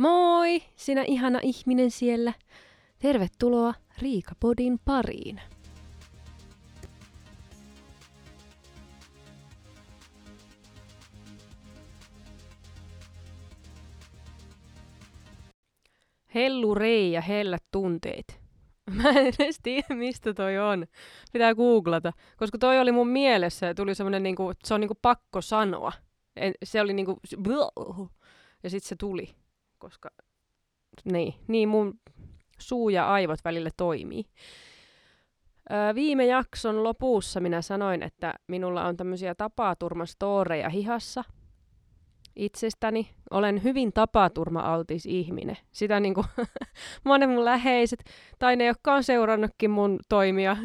Moi, sinä ihana ihminen siellä. Tervetuloa Riikapodin pariin. Hellurei ja hellät tunteet. Mä en edes tiedä, mistä toi on. Pitää googlata, koska toi oli mun mielessä ja tuli semmonen niinku, se on niinku pakko sanoa. Se oli niinku, ja sit se tuli, koska niin mun suu ja aivot välillä toimii. Viime jakson lopussa minä sanoin, että minulla on tämmöisiä tapaturmastooreja hihassa. Itsestäni olen hyvin tapaturma-altis ihminen. Sitä niinku monet mun läheiset, tai ne, jotka on seurannutkin mun toimia,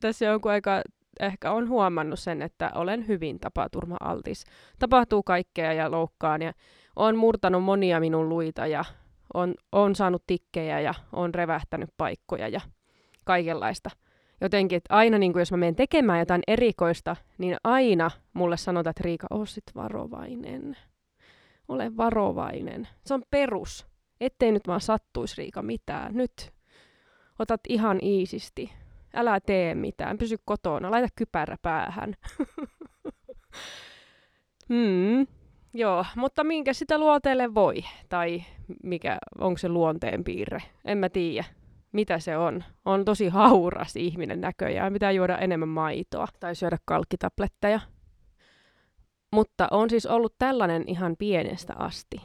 tässä jonkun aikaa ehkä on huomannut sen, että olen hyvin tapaturma-altis. Tapahtuu kaikkea ja loukkaan, ja olen murtanut monia minun luita, ja on saanut tikkejä, ja on revähtänyt paikkoja, ja kaikenlaista. Jotenkin, että aina niin kuin jos mä menen tekemään jotain erikoista, niin aina mulle sanotaan, että Riika, osit varovainen. Ole varovainen. Se on perus. Ettei nyt vaan sattuisi, Riika, mitään. Nyt otat ihan iisisti. Älä tee mitään. Pysy kotona. Laita kypärä päähän. Joo, mutta minkä sitä luonteelle voi? Tai mikä, onko se luonteen piirre? En mä tiedä. Mitä se on? On tosi hauras ihminen näköjään. Pitää juoda enemmän maitoa tai syödä kalkkitabletteja. Mutta on siis ollut tällainen ihan pienestä asti.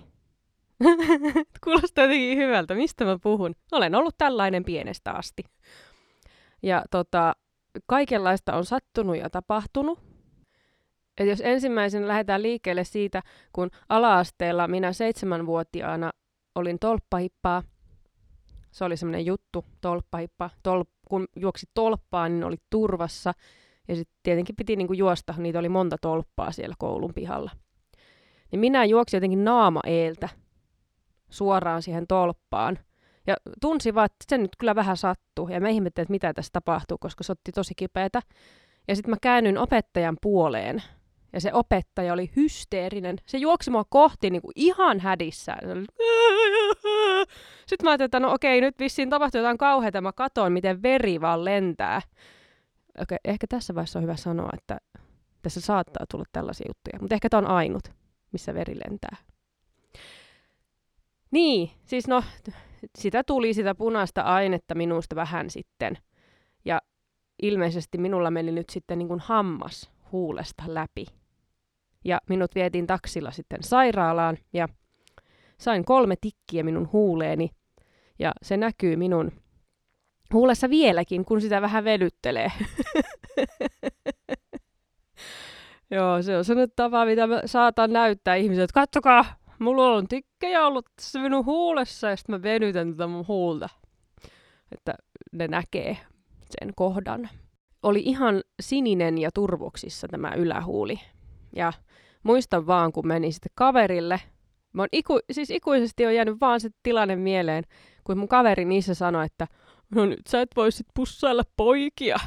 Kuulostaa jotenkin hyvältä. Mistä mä puhun? Olen ollut tällainen pienestä asti. Ja kaikenlaista on sattunut ja tapahtunut. Et jos ensimmäisenä lähdetään liikkeelle siitä, kun ala-asteella minä 7-vuotiaana olin tolppahippaa. Se oli semmoinen juttu, tolppahippa. Kun juoksi tolppaan, niin oli turvassa. Ja sitten tietenkin piti niinku juosta, niitä oli monta tolppaa siellä koulun pihalla. Niin minä juoksin jotenkin naama eeltä suoraan siihen tolppaan. Ja tunsin vaan, että se nyt kyllä vähän sattuu. Ja mä ihmettelin, että mitä tässä tapahtuu, koska se otti tosi kipeätä. Ja sitten mä käännyin opettajan puoleen. Ja se opettaja oli hysteerinen. Se juoksi mua kohti niinku ihan hädissään. Sitten mä ajattelin, että no okei, nyt vissiin tapahtuu jotain kauheata. Mä katson, miten veri vaan lentää. Okei, ehkä tässä vaiheessa on hyvä sanoa, että tässä saattaa tulla tällaisia juttuja. Mutta ehkä tää on ainut, missä veri lentää. Niin, siis no, sitä tuli sitä punaista ainetta minusta vähän sitten. Ja ilmeisesti minulla meni nyt sitten niin kuin hammas huulesta läpi. Ja minut vietiin taksilla sitten sairaalaan ja sain 3 tikkiä minun huuleeni ja se näkyy minun huulessa vieläkin, kun sitä vähän vedyttelee. Joo, se on se nyt tapa, mitä mä saatan näyttää ihmisille, että katsokaa, mulla on tikkejä ollut tässä minun huulessa ja sitten mä venytän tätä mun huulta. Että ne näkee sen kohdan. Oli ihan sininen ja turvoksissa tämä ylähuuli. Ja muistan vaan, kun menin sitten kaverille. Mä oon ikuisesti on jäänyt vaan se tilanne mieleen, kun mun kaveri niissä sanoi, että no nyt sä et voi sit pussailla poikia.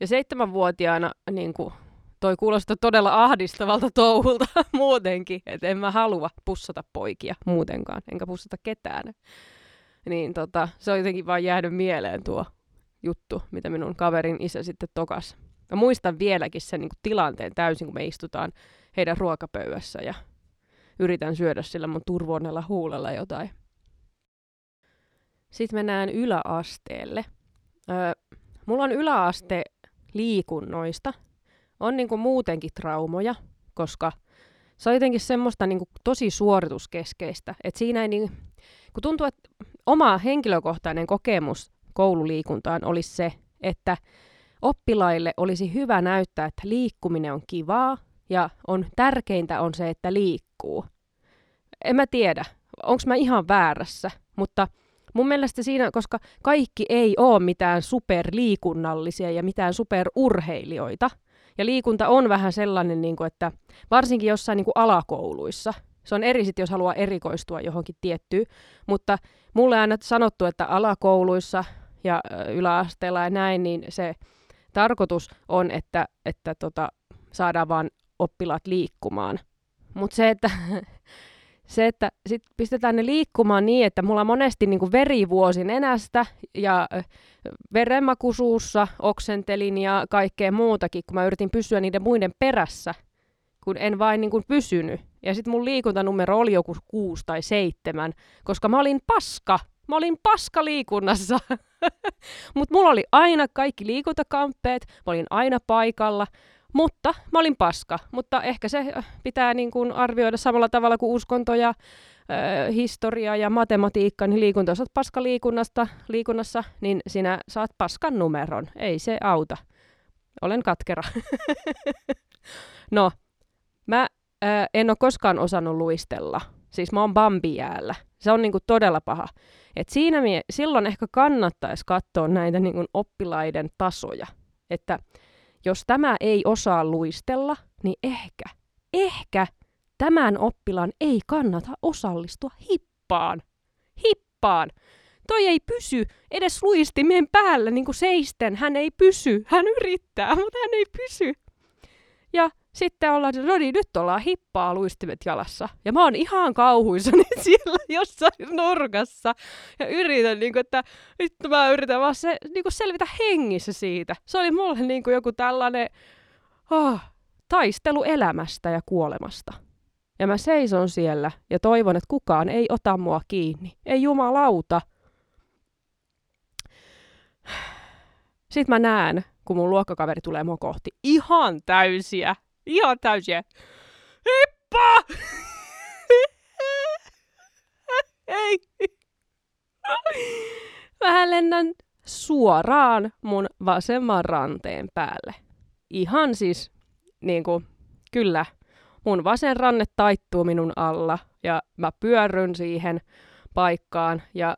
Ja 7-vuotiaana niin kun, toi kuulostaa todella ahdistavalta touhulta muutenkin. Että en mä halua pussata poikia muutenkaan, enkä pussata ketään. Niin se on jotenkin vaan jäänyt mieleen tuo juttu, mitä minun kaverin isä sitten tokas. Mä muistan vieläkin sen niin kuin tilanteen täysin, kun me istutaan heidän ruokapöydässä ja yritän syödä sillä mun turvoonella huulella jotain. Sitten mennään yläasteelle. Mulla on yläaste liikunnoista. On niin kuin muutenkin traumoja, koska se on jotenkin semmoista niin kuin tosi suorituskeskeistä. Et siinä ei niin, kun tuntuu, että oma henkilökohtainen kokemus koululiikuntaan olisi se, että oppilaille olisi hyvä näyttää, että liikkuminen on kivaa ja on tärkeintä on se, että liikkuu. En mä tiedä, onko mä ihan väärässä, mutta mun mielestä siinä, koska kaikki ei ole mitään superliikunnallisia ja mitään superurheilijoita, ja liikunta on vähän sellainen, että varsinkin jossain alakouluissa, se on eri sitten, jos haluaa erikoistua johonkin tiettyyn, mutta mulle on aina sanottu, että alakouluissa ja yläasteella ja näin, niin se tarkoitus on, että saadaan vaan oppilaat liikkumaan. Mutta se, että se, että sit pistetään ne liikkumaan niin, että mulla monesti niinku verivuosi nenästä ja verenmaku suussa oksentelin ja kaikkea muutakin, kun mä yritin pysyä niiden muiden perässä, kun en vain niinku pysynyt. Ja sitten mun liikuntanumero oli joku 6 tai 7, koska mä olin paska. Mä olin paska liikunnassa, mutta mulla oli aina kaikki liikuntakamppeet, mä olin aina paikalla, mutta mä olin paska. Mutta ehkä se pitää niin kuin arvioida samalla tavalla kuin uskonto ja historia ja matematiikka, niin liikunta, jos olet paska liikunnassa, niin sinä saat paskan numeron. Ei se auta. Olen katkera. No, mä en ole koskaan osannut luistella. Siis mä oon bambijäällä. Se on niinku todella paha. Et siinä silloin ehkä kannattaisi katsoa näitä niinku oppilaiden tasoja. Että jos tämä ei osaa luistella, niin ehkä tämän oppilaan ei kannata osallistua hippaan. Toi ei pysy edes luistimien päällä niinku seisten. Hän ei pysy. Hän yrittää, mutta hän ei pysy. Ja sitten ollaan, no niin, nyt ollaan hippaa luistimet jalassa. Ja mä oon ihan kauhuissani siellä jossain nurkassa. Ja yritän, niin kuin, että nyt mä yritän vaan niin kuin selvitä hengissä siitä. Se oli mulle niin kuin joku tällainen taistelu elämästä ja kuolemasta. Ja mä seison siellä ja toivon, että kukaan ei ota mua kiinni. Ei jumalauta. Sitten mä näen, kun mun luokkakaveri tulee mua kohti. Ihan täysiä. Hippa! Ei. Mä lennän suoraan mun vasemman ranteen päälle. Ihan siis, niinku, kyllä, mun vasen ranne taittuu minun alla ja mä pyörryn siihen paikkaan. Ja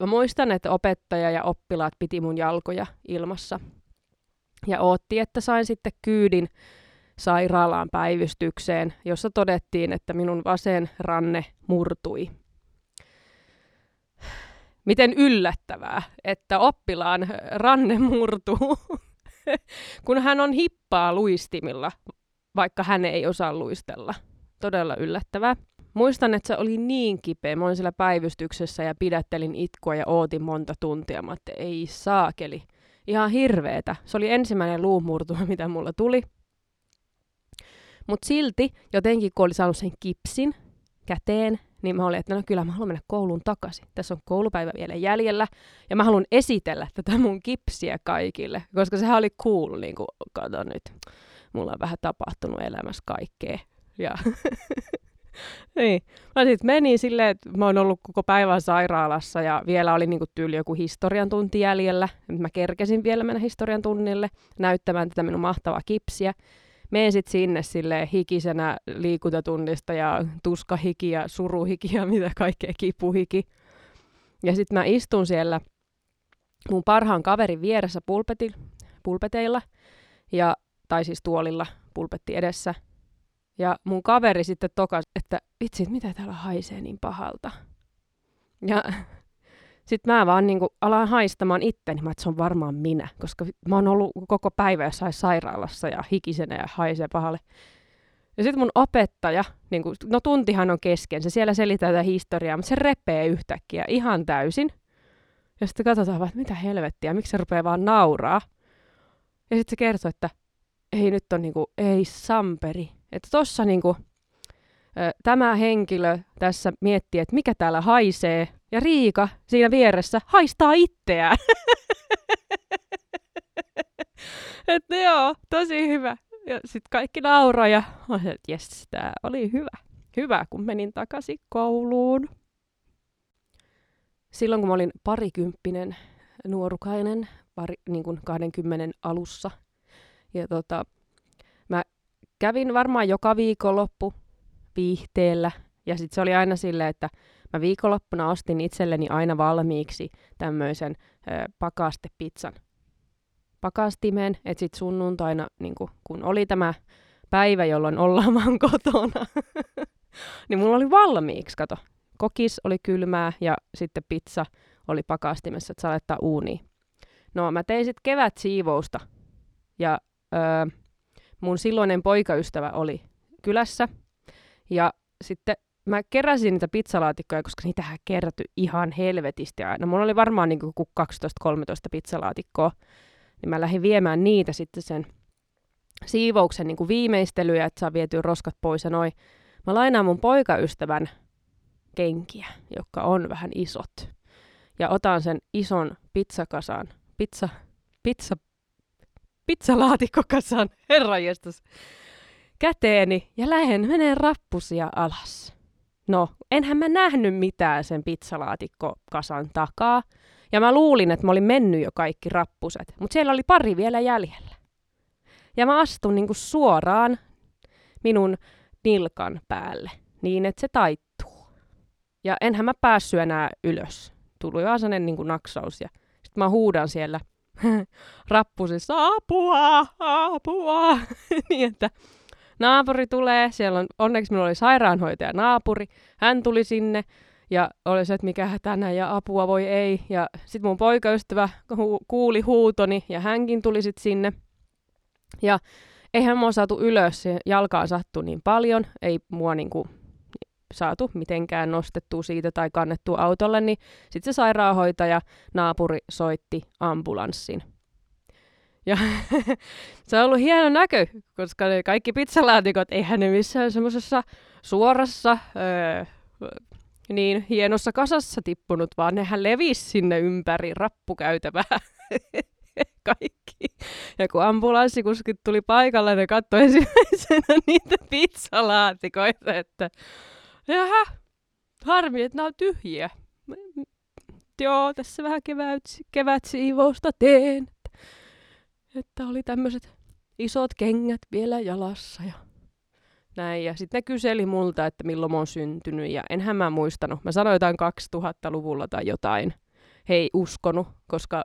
mä muistan, että opettaja ja oppilaat piti mun jalkoja ilmassa. Ja ootti, että sain sitten kyydin sairaalaan päivystykseen, jossa todettiin, että minun vasen ranne murtui. Miten yllättävää, että oppilaan ranne murtuu, kun hän on hippaa luistimilla, vaikka hän ei osaa luistella. Todella yllättävää. Muistan, että se oli niin kipeä. Mä olin siellä päivystyksessä ja pidättelin itkua ja ootin monta tuntia. Mä että ei saakeli. Ihan hirveetä. Se oli ensimmäinen luumurtuma, mitä mulla tuli. Mutta silti, jotenkin kun oli saanut sen kipsin käteen, niin mä olin, että no kyllä mä haluan mennä kouluun takaisin. Tässä on koulupäivä vielä jäljellä, ja mä haluan esitellä tätä mun kipsiä kaikille, koska sehän oli cool, niin kuin, kato nyt, mulla on vähän tapahtunut elämässä kaikkea. Ja niin. Mä sitten menin silleen, että mä oon ollut koko päivän sairaalassa, ja vielä oli niin kuin tyyli joku historian tunti jäljellä. Mä kerkesin vielä mennä historian tunnille näyttämään tätä minun mahtavaa kipsiä. Menen sitten sinne silleen hikisenä liikuntatunnista ja tuskahiki ja suruhiki ja mitä kaikkea kipuhiki. Ja sitten mä istun siellä mun parhaan kaverin vieressä pulpeteilla, tai siis tuolilla pulpetti edessä. Ja mun kaveri sitten tokasi, että vitsi, mitä täällä haisee niin pahalta. Ja sitten mä vaan niinku alan haistamaan itteni, että se on varmaan minä, koska mä oon ollut koko päivä jossain sairaalassa ja hikisenä ja haisee pahalle. Ja sitten mun opettaja, niinku, no tuntihan on kesken, se siellä selittää tätä historiaa, mutta se repee yhtäkkiä ihan täysin. Ja sitten katsotaan vaan, että mitä helvettiä, miksi se rupeaa vaan nauraa. Ja sitten se kertoo, että ei nyt on niinku, ei samperi. Että tossa niinku, tämä henkilö tässä miettii, että mikä täällä haisee. Ja Riika siinä vieressä haistaa itseään. Että joo, tosi hyvä. Ja sit kaikki nauraa ja että jes, tää oli hyvä. Hyvä, kun menin takaisin kouluun. Silloin kun mä olin parikymppinen nuorukainen, niin kuin 20 alussa. Ja mä kävin varmaan joka viikonloppu viihteellä. Ja sit se oli aina silleen, että mä viikonloppuna ostin itselleni aina valmiiksi tämmöisen pakastepizzan pakastimeen, että sitten sunnuntaina, niin kun oli tämä päivä, jolloin ollaan vaan kotona, niin mulla oli valmiiksi, kato. Kokis oli kylmää ja sitten pizza oli pakastimessa, että saa laittaa uuniin. No mä tein sitten kevätsiivousta ja mun silloinen poikaystävä oli kylässä ja sitten mä keräsin niitä pizzalaatikkoja, koska niitähän kerätyi ihan helvetisti aina. Mulla oli varmaan niin kuin 12-13 pizzalaatikkoa, niin mä lähdin viemään niitä sitten sen siivouksen niin kuin viimeistelyä, että saa vietyä roskat pois ja noin. Mä lainaan mun poikaystävän kenkiä, jotka on vähän isot. Ja otan sen ison pizzakasan, pizzalaatikokasan, herranjestas, käteeni ja menee rappusia alas. No, enhän mä nähnyt mitään sen pizzalaatikkokasan takaa. Ja mä luulin, että mä olin mennyt jo kaikki rappuset, mutta siellä oli pari vielä jäljellä. Ja mä astun niinku suoraan minun nilkan päälle, niin että se taittuu. Ja enhän mä päässyt enää ylös. Tuli vaan sellainen niinku naksaus ja sit mä huudan siellä rappusissa apua, apua, niin että naapuri tulee. Siellä on, onneksi minulla oli sairaanhoitaja naapuri, hän tuli sinne. Ja oli se, että mikä hätänä ja apua voi ei. Ja sit mun poikaystävä kuuli huutoni ja hänkin tuli sit sinne. Ja eihän mua saatu ylös, jalkaan sattui niin paljon. Ei mua niinku saatu mitenkään nostettua siitä tai kannettua autolle. Niin sit se sairaanhoitaja naapuri soitti ambulanssin. Ja se on ollut hieno näkö, koska ne kaikki pizzalaatikot, eihän ne missään semmosessa suorassa... niin hienossa kasassa tippunut, vaan nehän levisi sinne ympäri rappukäytävää kaikki. Ja kun ambulanssikuskit tuli paikalle, ne katsoi ensimmäisenä niitä pizzalaatikoita, että jaha, harmi, että nämä on tyhjiä. Joo, tässä vähän kevätsiivousta teen. Että oli tämmöiset isot kengät vielä jalassa ja... Näin, ja sitten ne kyseli multa, että milloin mä oon syntynyt, ja enhän mä muistanut. Mä sanoin jotain 2000-luvulla tai jotain. He ei uskonut, koska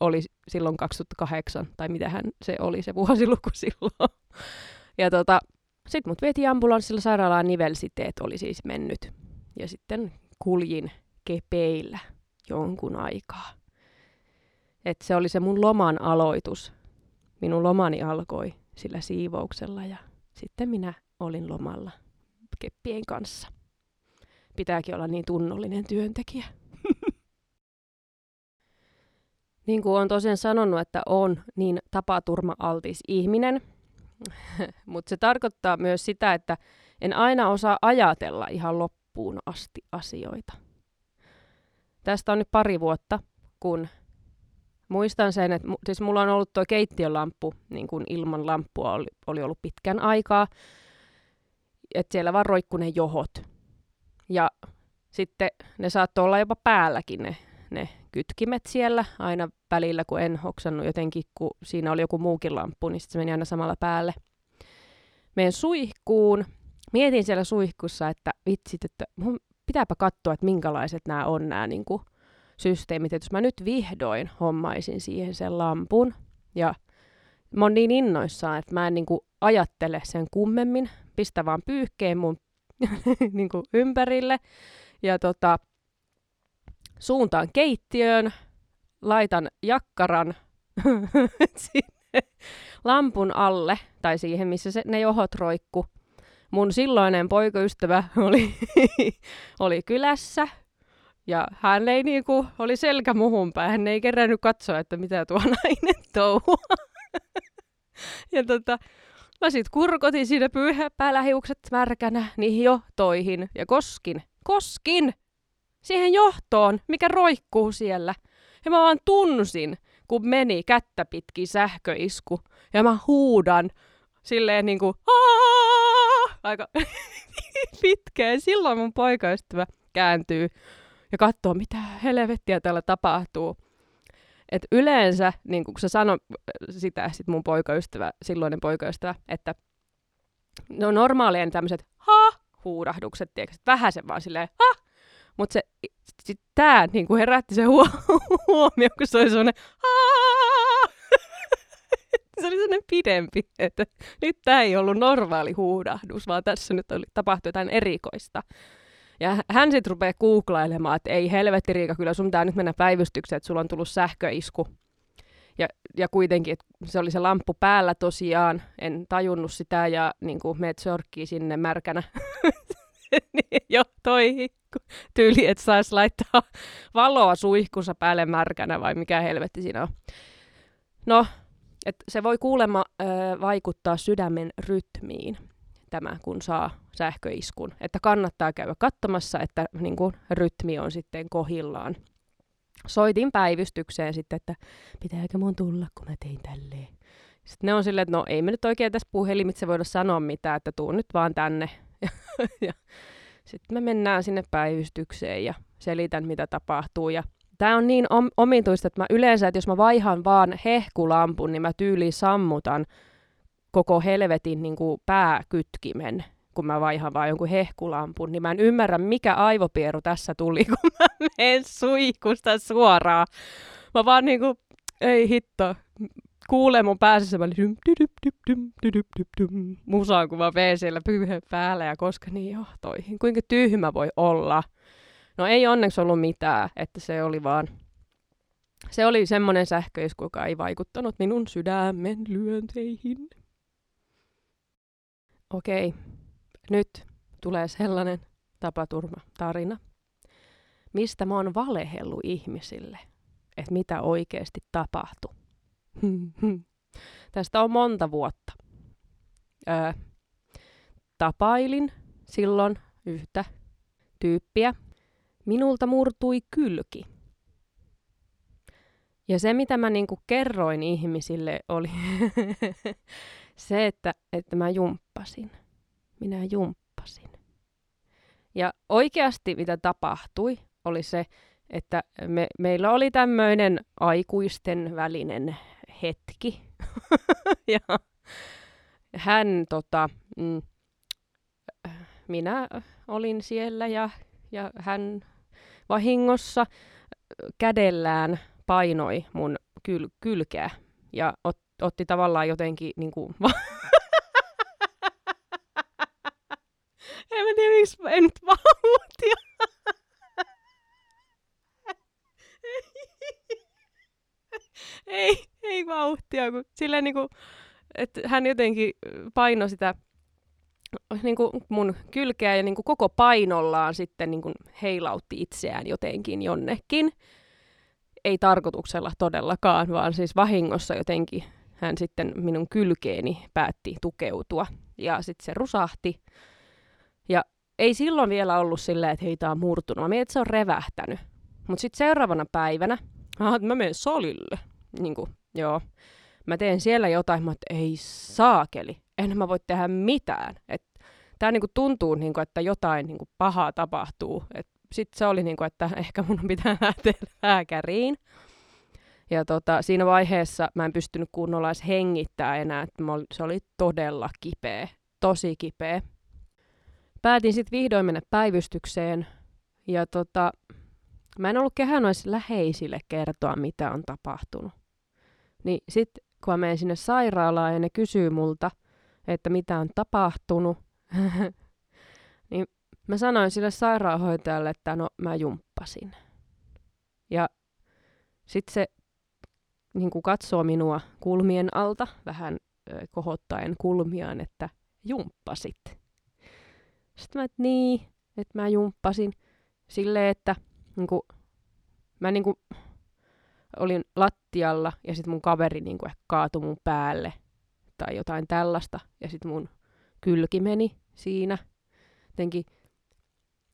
oli silloin 2008, tai mitähän se oli se vuosiluku silloin. Ja sit mut vietiin ambulanssilla sairaalaan, nivelsiteet oli siis mennyt. Ja sitten kuljin kepeillä jonkun aikaa. Et se oli se mun loman aloitus. Minun lomani alkoi sillä siivouksella, ja sitten minä olin lomalla keppien kanssa. Pitääkin olla niin tunnollinen työntekijä. Niin kuin olen tosiaan sanonut, että olen niin tapaturma-altis ihminen. Mutta se tarkoittaa myös sitä, että en aina osaa ajatella ihan loppuun asti asioita. Tästä on nyt pari vuotta, kun muistan sen, että siis mulla on ollut tuo keittiölamppu, niin kuin ilman lamppua oli ollut pitkän aikaa, että siellä vaan roikkui ne johot. Ja sitten ne saattoi olla jopa päälläkin ne kytkimet siellä aina välillä, kun en hoksannut jotenkin, kun siinä oli joku muukin lamppu, niin sitten se meni aina samalla päälle. Menen suihkuun, mietin siellä suihkussa, että vitsit, että mun pitääpä katsoa, että minkälaiset nämä on nämä niin kuin systeemit, että jos mä nyt vihdoin hommaisin siihen sen lampun, ja mä oon niin innoissaan, että mä en niinku ajattele sen kummemmin, pistä vaan pyyhkeen mun niinku ympärille, ja suuntaan keittiöön, laitan jakkaran sinne lampun alle, tai siihen, missä ne johot roikku. Mun silloinen poikaystävä oli kylässä, ja hän ei oli selkä muhun päin, hän ei kerännyt katsoa, että mitä tuo nainen touhua. Ja mä sit kurkotin siinä pyyhäpäällä hiukset märkänä niihin johtoihin ja koskin siihen johtoon, mikä roikkuu siellä. Ja mä vaan tunsin, kun meni kättä pitkin sähköisku ja mä huudan silleen niinku aika pitkään. Silloin mun poikaystävä kääntyy ja katsoo, mitä helvettiä täällä tapahtuu. Et yleensä, niin kun se sanoi sitä sit mun silloinen poikaystävä, että no normaalia ne tämmöiset huudahdukset, vähän se vaan silleen mutta se tää niinku herätti se huomio, kun se oli semmoinen se oli semmoinen pidempi, että nyt tää ei ollut normaali huudahdus, vaan tässä nyt tapahtui jotain erikoista. Ja hän sitten rupeaa googlailemaan, että ei helvetti Riika, kyllä sun pitää nyt mennä päivystykseen, että sulla on tullut sähköisku. Ja kuitenkin, että se oli se lamppu päällä tosiaan, en tajunnut sitä ja niin kuin meet sorkkii sinne märkänä jo toihin. Tyyli, että saisi laittaa valoa suihkunsa päälle märkänä vai mikä helvetti siinä on. No, et se voi kuulemma vaikuttaa sydämen rytmiin, tämä kun saa sähköiskun. Että kannattaa käydä katsomassa, että niin kun, rytmi on sitten kohillaan. Soitin päivystykseen sitten, että pitääkö mun tulla, kun mä tein tälleen. Sitten ne on silleen, että no ei me nyt oikein tässä puhelimitse voida sanoa mitään, että tuu nyt vaan tänne. Ja sitten me mennään sinne päivystykseen ja selitän, mitä tapahtuu. Ja tämä on niin omituista, että mä yleensä, että jos mä vaihan vaan hehkulampun, niin mä tyyliin sammutan koko helvetin niin kuin pääkytkimen, kun mä vaihan vaan jonkun hehkulampun. Niin mä en ymmärrä, mikä aivopieru tässä tuli, kun mä menen suihkusta suoraan. Mä vaan niin kuin, ei hitto. Kuulee mun päässä semmoinen musaa, kun mä veen siellä pyyhön päällä ja koska niin johtoihin. Kuinka tyhmä voi olla? No ei onneksi ollut mitään, että se oli vaan... Se oli semmoinen sähköisku, joka ei vaikuttanut minun sydämen lyönteihin. Okei, nyt tulee sellainen tapaturma-tarina, mistä mä oon valehellut ihmisille, että mitä oikeasti tapahtui. Tästä on monta vuotta. Tapailin silloin yhtä tyyppiä. Minulta murtui kylki. Ja se, mitä mä niinku kerroin ihmisille, oli se, että mä jumppasin. Minä jumppasin. Ja oikeasti mitä tapahtui, oli se, että meillä oli tämmöinen aikuisten välinen hetki. Ja hän, minä olin siellä ja hän vahingossa kädellään painoi mun kylkeä ja otti tavallaan jotenkin niinku... En mä tiedä, miksi mä en nyt vauhtia. Ei vauhtia, kun silleen niinku, että hän jotenkin painoi sitä niinku mun kylkeä ja niinku koko painollaan sitten niinku heilautti itseään jotenkin jonnekin. Ei tarkoituksella todellakaan, vaan siis vahingossa jotenkin hän sitten minun kylkeeni päätti tukeutua ja sitten se rusahti. Ja ei silloin vielä ollut silleen, että hei, tää on murtunut. Mä mietin, että se on revähtänyt. Mutta sitten seuraavana päivänä, mä menen salille. Niin kuin, joo. Mä teen siellä jotain, mutta ei saakeli. En mä voi tehdä mitään. Tää niin kuin tuntuu, niin kuin, että jotain niin kuin pahaa tapahtuu. Sitten se oli, niin kuin, että ehkä mun pitää lähteä lääkäriin. Ja siinä vaiheessa mä en pystynyt kunnolla edes hengittää enää. Se oli todella kipeä. Tosi kipeä. Päätin sitten vihdoin mennä päivystykseen. Ja mä en ollut kehännyt läheisille kertoa, mitä on tapahtunut. Niin sit, kun mä menen sinne sairaalaan ja ne kysyy multa, että mitä on tapahtunut, niin mä sanoin sille sairaanhoitajalle, että no, mä jumppasin. Ja sit se niin kun katsoo minua kulmien alta, vähän kohottaen kulmiaan, että jumppasit. Sitten mä, että niin, että mä jumppasin silleen, että niinku, mä niinku olin lattialla ja sitten mun kaveri niinku ehkä kaatui mun päälle tai jotain tällaista. Ja sitten mun kylki meni siinä jotenkin.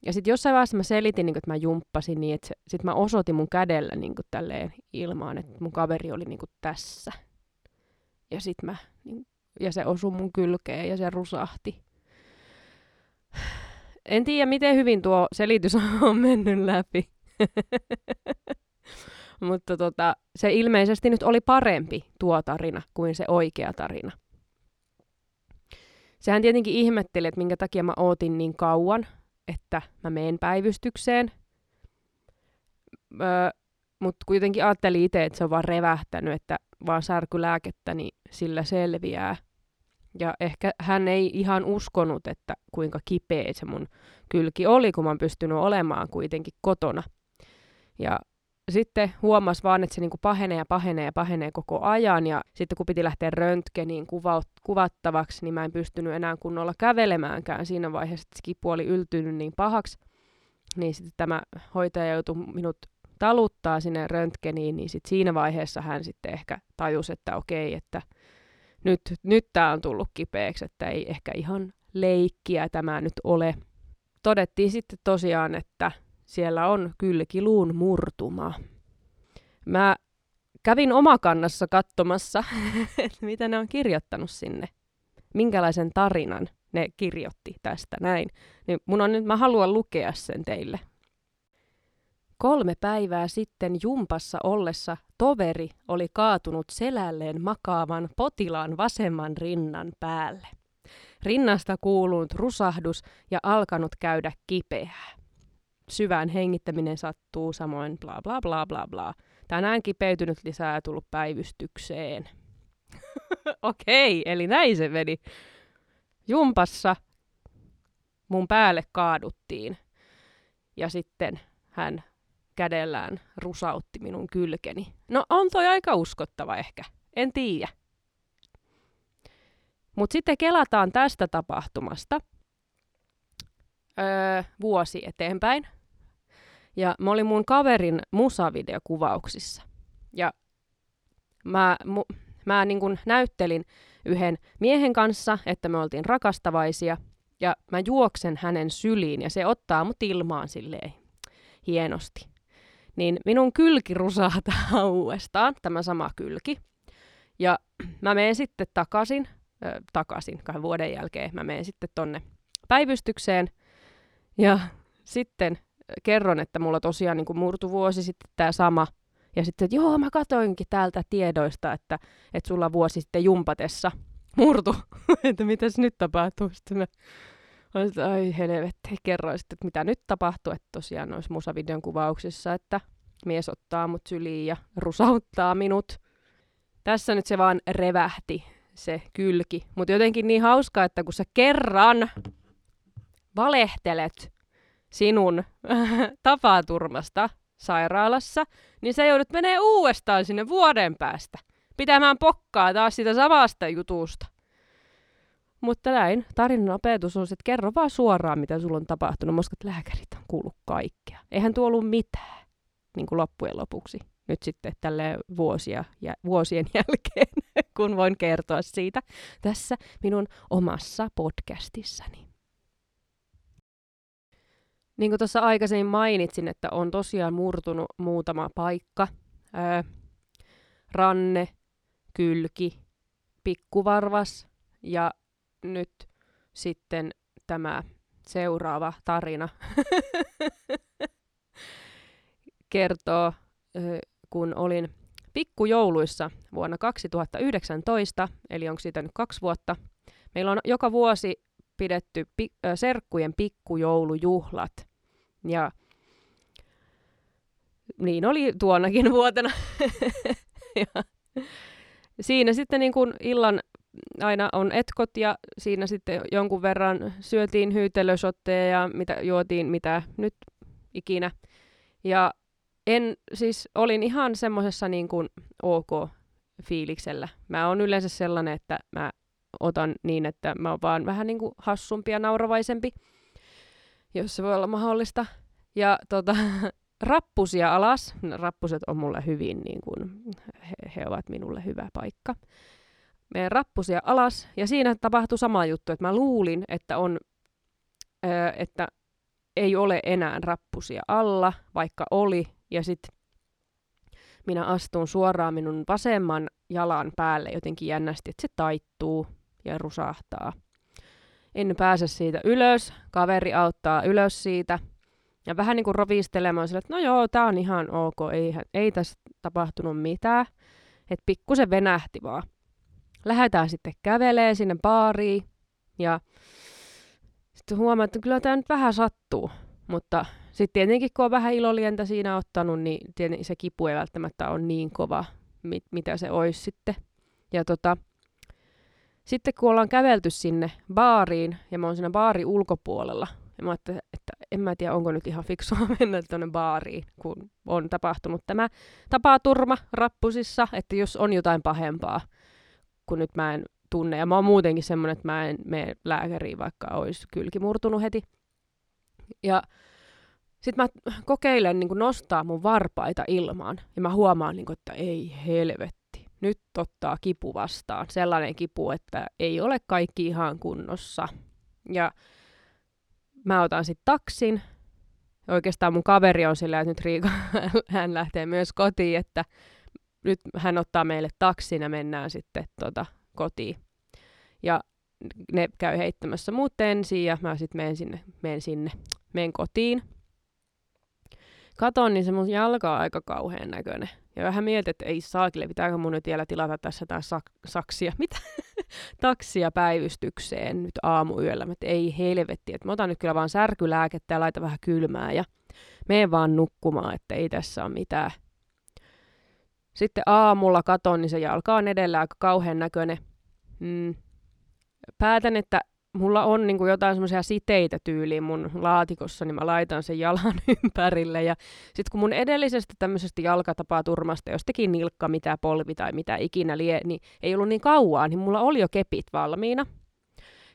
Ja sitten jossain vaiheessa mä selitin, niinku, että mä jumppasin niin, että sitten mä osoitin mun kädellä niinku tälleen ilmaan, että mun kaveri oli niinku tässä. Ja sitten mä, niinku, ja se osui mun kylkeen ja se rusahti. En tiedä, miten hyvin tuo selitys on mennyt läpi. Mutta se ilmeisesti nyt oli parempi tuo tarina kuin se oikea tarina. Sehän tietenkin ihmetteli, että minkä takia mä ootin niin kauan, että mä menen päivystykseen. Mutta kuitenkin ajattelin itse, että se on vaan revähtänyt, että vaan särkylääkettä, niin sillä selviää. Ja ehkä hän ei ihan uskonut, että kuinka kipeä se mun kylki oli, kun mä oon pystynyt olemaan kuitenkin kotona. Ja sitten huomasi vaan, että se niinku pahenee koko ajan, ja sitten kun piti lähteä röntgeniin kuvattavaksi, niin mä en pystynyt enää kunnolla kävelemäänkään siinä vaiheessa, että se kipu oli yltynyt niin pahaksi, niin sitten tämä hoitaja joutui minut taluttaa sinne röntgeniin, niin sitten siinä vaiheessa hän sitten ehkä tajusi, että okei, että nyt tämä on tullut kipeäksi, että ei ehkä ihan leikkiä tämä nyt ole. Todettiin sitten tosiaan, että siellä on kylkiluun murtuma. Mä kävin Omakannassa katsomassa, että mitä ne on kirjoittanut sinne. Minkälaisen tarinan ne kirjoitti tästä näin. Niin mä haluan lukea sen teille. 3 päivää sitten jumpassa ollessa toveri oli kaatunut selälleen makaavan potilaan vasemman rinnan päälle. Rinnasta kuulunut rusahdus ja alkanut käydä kipeää. Syvään hengittäminen sattuu, samoin bla bla bla bla bla. Tänään kipeytynyt lisää ja tullut päivystykseen. Okei, eli näin se meni. Jumpassa mun päälle kaaduttiin. Ja sitten hän kädellään rusautti minun kylkeni. No on toi aika uskottava ehkä, en tiedä. Mutta sitten kelataan tästä tapahtumasta vuosi eteenpäin. Ja mä olin mun kaverin musavideokuvauksissa. Ja mä niin kun näyttelin yhden miehen kanssa, että me oltiin rakastavaisia. Ja mä juoksen hänen syliin ja se ottaa mut ilmaan silleen hienosti. Niin minun kylki rusahtaa uudestaan, tämä sama kylki. Ja mä menen sitten takaisin 2 vuoden jälkeen. Mä menen sitten tonne päivystykseen ja sitten kerron, että mulla tosiaan niin kuin murtu vuosi sitten tämä sama. Ja sitten, että joo, mä katoinkin täältä tiedoista, että sulla vuosi sitten jumpatessa murtu. Että mitäs nyt tapahtuu? Sitten mä olin, että ai helvetti, kerroin sitten, että mitä nyt tapahtuu. Että tosiaan noissa musavideon kuvauksissa, että mies ottaa mut syliin ja rusauttaa minut. Tässä nyt se vaan revähti. Se kylki. Mutta jotenkin niin hauskaa, että kun sä kerran valehtelet sinun tapaturmasta sairaalassa, niin sä joudut menee uudestaan sinne vuoden päästä pitämään pokkaa taas sitä samasta jutusta. Mutta näin, tarinan opetus on se, että kerro vaan suoraan, mitä sulla on tapahtunut, koska lääkärit on kuullut kaikkea. Eihän tuo ollut mitään, niin kuin loppujen lopuksi. Nyt sitten tälleen vuosien jälkeen, kun voin kertoa siitä tässä minun omassa podcastissani. Niin kuin tuossa aikaisemmin mainitsin, että on tosiaan murtunut muutama paikka. Ranne, kylki, pikkuvarvas ja nyt sitten tämä seuraava tarina kertoo, kun olin pikkujouluissa vuonna 2019, eli onko siitä nyt 2 vuotta, meillä on joka vuosi pidetty serkkujen pikkujoulujuhlat. Ja niin oli tuonakin vuotena. Ja siinä sitten niin kun illan aina on etkot ja siinä sitten jonkun verran syötiin hyytelösotteja ja juotiin mitä nyt ikinä. Ja olin ihan semmoisessa niin kuin ok-fiiliksellä. Mä oon yleensä sellainen, että mä otan niin, että mä oon vaan vähän niin kuin hassumpi ja nauravaisempi, jos se voi olla mahdollista. Ja rappusia alas. Rappuset on mulle hyvin, niin kuin he ovat minulle hyvä paikka. Meidän rappusia alas, ja siinä tapahtui sama juttu, että mä luulin, että on, että ei ole enää rappusia alla, vaikka oli. Ja sitten minä astun suoraan minun vasemman jalan päälle jotenkin jännästi, että se taittuu ja rusahtaa. En pääse siitä ylös, kaveri auttaa ylös siitä. Ja vähän niin kuin rovistelemaan sille, että no joo, tää on ihan ok, ei tässä tapahtunut mitään. Että pikkusen venähti vaan. Lähdetään sitten kävelee sinne baariin ja sitten huomaa, että kyllä tämä nyt vähän sattuu, mutta sitten tietenkin kun on vähän ilolientä siinä ottanut, niin se kipu ei välttämättä ole niin kova, mitä se olisi sitten. Ja sitten kun ollaan kävelty sinne baariin, ja mä oon siinä baari ulkopuolella, Ja mä ajattelin, että en mä tiedä, onko nyt ihan fiksua mennä tuonne baariin, kun on tapahtunut tämä tapaturma Rappusissa, että jos on jotain pahempaa, kun nyt mä en tunne. Ja mä oon muutenkin semmoinen, että mä en mene lääkäriin, vaikka olisi kylki murtunut heti. Ja sit mä kokeilen niin kun nostaa mun varpaita ilmaan, ja mä huomaan, niin kun, että ei helvetti, nyt ottaa kipu vastaan. Sellainen kipu, että ei ole kaikki ihan kunnossa. Ja mä otan sitten taksin. Oikeastaan mun kaveri on sillä, että nyt Riika, hän lähtee myös kotiin, että nyt hän ottaa meille taksin ja mennään sitten kotiin. Ja ne käy heittämässä muut ensin ja mä sitten menen kotiin. Katon, niin se mun jalka on aika kauhean näköinen. Ja vähän mietin, että ei saakille, pitääkö mun nyt vielä tilata tässä tää saksia, mitä? Taksia päivystykseen nyt aamuyöllä. Mä ei helvetti, että mä otan nyt kyllä vaan särkylääkettä ja laita vähän kylmää ja menen vaan nukkumaan, että ei tässä ole mitään. Sitten aamulla katon, niin se jalka on edellä aika kauhean näköinen. Päätän, että mulla on niin kuin jotain semmoisia siteitä tyyliin mun laatikossa, niin mä laitan sen jalan ympärille. Ja sit kun mun edellisestä tämmöisestä jalkatapaturmasta, jos teki nilkka, mitä polvi tai mitä ikinä lie, niin ei ollut niin kauaa, niin mulla oli jo kepit valmiina.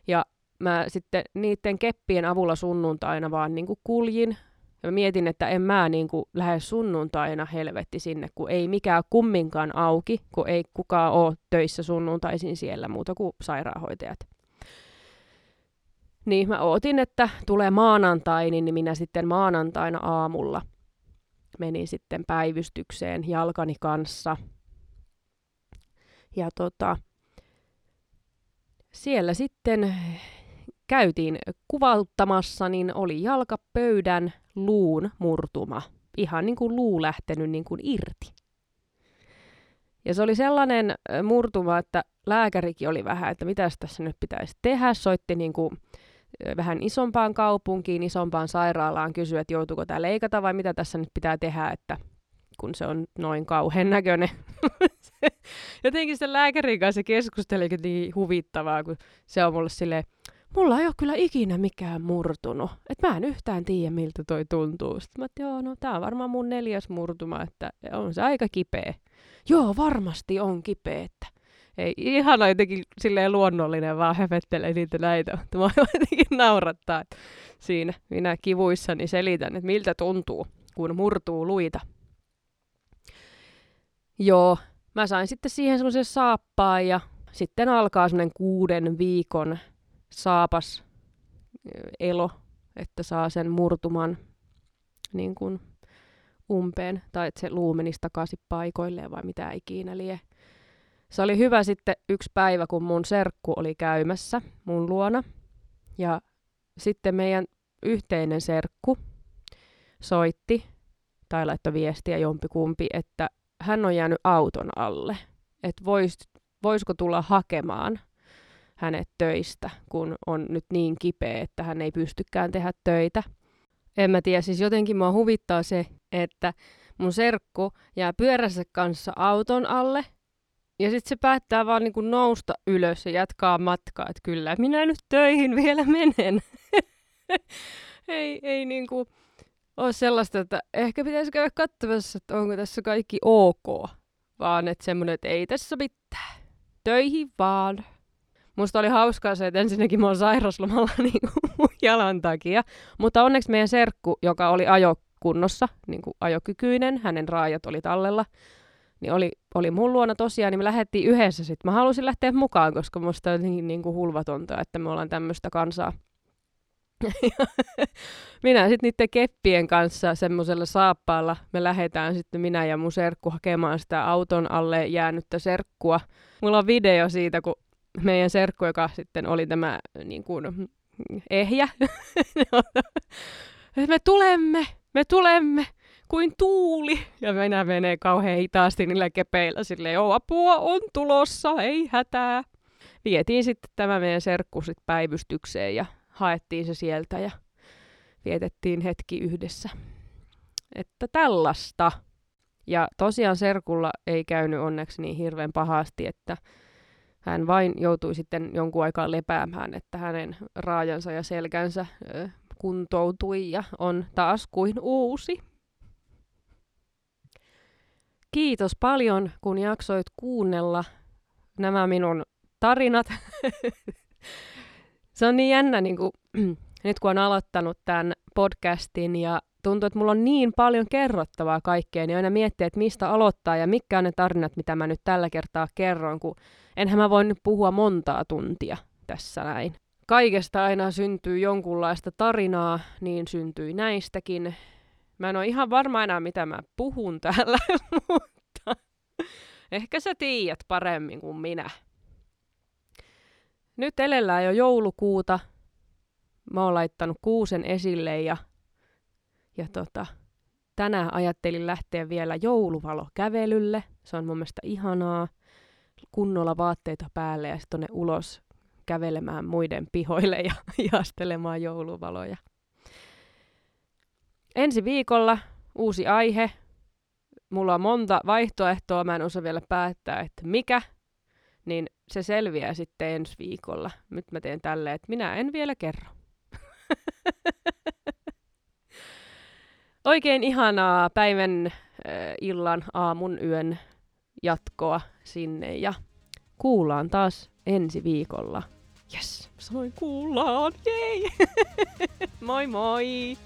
Ja mä sitten niiden keppien avulla sunnuntaina vaan niin kuin kuljin. Ja mä mietin, että en mä niin kuin lähde sunnuntaina helvetti sinne, kun ei mikään kumminkaan auki, kun ei kukaan ole töissä sunnuntaisin siellä muuta kuin sairaanhoitajat. Niin mä ootin, että tulee maanantai, niin minä sitten maanantaina aamulla menin sitten päivystykseen jalkani kanssa. Ja siellä sitten käytiin kuvauttamassa, niin oli jalkapöydän luun murtuma. Ihan niin kuin luu lähtenyt niin kuin irti. Ja se oli sellainen murtuma, että lääkärikin oli vähän, että mitäs tässä nyt pitäisi tehdä. Soitti niin kuin vähän isompaan kaupunkiin, isompaan sairaalaan kysyä, että joutuuko tämä leikata vai mitä tässä nyt pitää tehdä, että kun se on noin kauhean näköinen. Jotenkin sen lääkärin kanssa keskusteli niin huvittavaa, kun se on mulle silleen, mulla ei ole kyllä ikinä mikään murtunut, että mä en yhtään tiedä, miltä toi tuntuu. Sitten mä että joo, no tää on varmaan mun 4. murtuma, että on se aika kipeä. Joo, varmasti on kipeä, että ei ihana jotenkin silleen luonnollinen, vaan höpettelee niitä näitä. Mua jotenkin naurattaa, että siinä minä kivuissani selitän, että miltä tuntuu, kun murtuu luita. Joo, mä sain sitten siihen semmoisen saappaan ja sitten alkaa semmoinen 6 viikon saapas elo, että saa sen murtuman niin kuin umpeen tai että se luu menisi takaisin paikoilleen vai mitä ikinä lie. Se oli hyvä sitten yksi päivä, kun mun serkku oli käymässä mun luona. Ja sitten meidän yhteinen serkku soitti tai laittoi viestiä jompikumpi, että hän on jäänyt auton alle. Että voisiko tulla hakemaan hänet töistä, kun on nyt niin kipeä, että hän ei pystykään tehdä töitä. En mä tiedä, siis jotenkin mua huvittaa se, että mun serkku jää pyöränsä kanssa auton alle. Ja sitten se päättää vaan niinku nousta ylös ja jatkaa matkaa, että kyllä, minä nyt töihin vielä menen. ei niinku ole sellaista, että ehkä pitäisi käydä katsomassa, että onko tässä kaikki ok. Vaan että semmoinen, että ei tässä mitään. Töihin vaan. Musta oli hauskaa se, että ensinnäkin mä oon sairaslomalla niinku mun jalan takia. Mutta onneksi meidän serkku, joka oli ajokunnossa, niinku ajokykyinen, hänen raajat oli tallella. Niin oli mun luona tosiaan, niin me lähdettiin yhdessä sitten. Mä halusin lähteä mukaan, koska musta on niin kuin hulvatonta, että me ollaan tämmöistä kansaa. Minä sitten niiden keppien kanssa semmoisella saappaalla me lähdetään sitten minä ja mun serkku hakemaan sitä auton alle jäänyttä serkkua. Mulla on video siitä, kun meidän serkku, joka sitten oli tämä niin kuin ehjä. Me tulemme. Kuin tuuli. Ja minä menee kauhean hitaasti niillä kepeillä silleen, joo, apua on tulossa, ei hätää. Vietiin sitten tämä meidän serkku sit päivystykseen ja haettiin se sieltä ja vietettiin hetki yhdessä. Että tällaista. Ja tosiaan serkulla ei käynyt onneksi niin hirveän pahasti, että hän vain joutui sitten jonkun aikaa lepäämään, että hänen raajansa ja selkänsä kuntoutui ja on taas kuin uusi. Kiitos paljon, kun jaksoit kuunnella nämä minun tarinat. Se on niin jännä, niin kun, nyt kun on aloittanut tämän podcastin ja tuntuu, että mulla on niin paljon kerrottavaa kaikkea, niin aina miettii, että mistä aloittaa ja mitkä on ne tarinat, mitä mä nyt tällä kertaa kerron, kun enhän mä voi nyt puhua montaa tuntia tässä näin. Kaikesta aina syntyy jonkunlaista tarinaa, niin syntyi näistäkin. Mä en ole ihan varma enää, mitä mä puhun täällä, mutta ehkä sä tiedät paremmin kuin minä. Nyt elellään jo joulukuuta. Mä oon laittanut kuusen esille ja tänään ajattelin lähteä vielä jouluvalokävelylle. Se on mun mielestä ihanaa. Kunnolla vaatteita päälle ja sitten tonne ulos kävelemään muiden pihoille ja ihastelemaan jouluvaloja. Ensi viikolla uusi aihe. Mulla on monta vaihtoehtoa, mä en osaa vielä päättää, että mikä. Niin se selviää sitten ensi viikolla. Nyt mä teen tälleen, että minä en vielä kerro. Oikein ihanaa päivän, illan, aamun, yön jatkoa sinne ja kuullaan taas ensi viikolla. Yes, sanoin kuullaan, jei! Moi moi!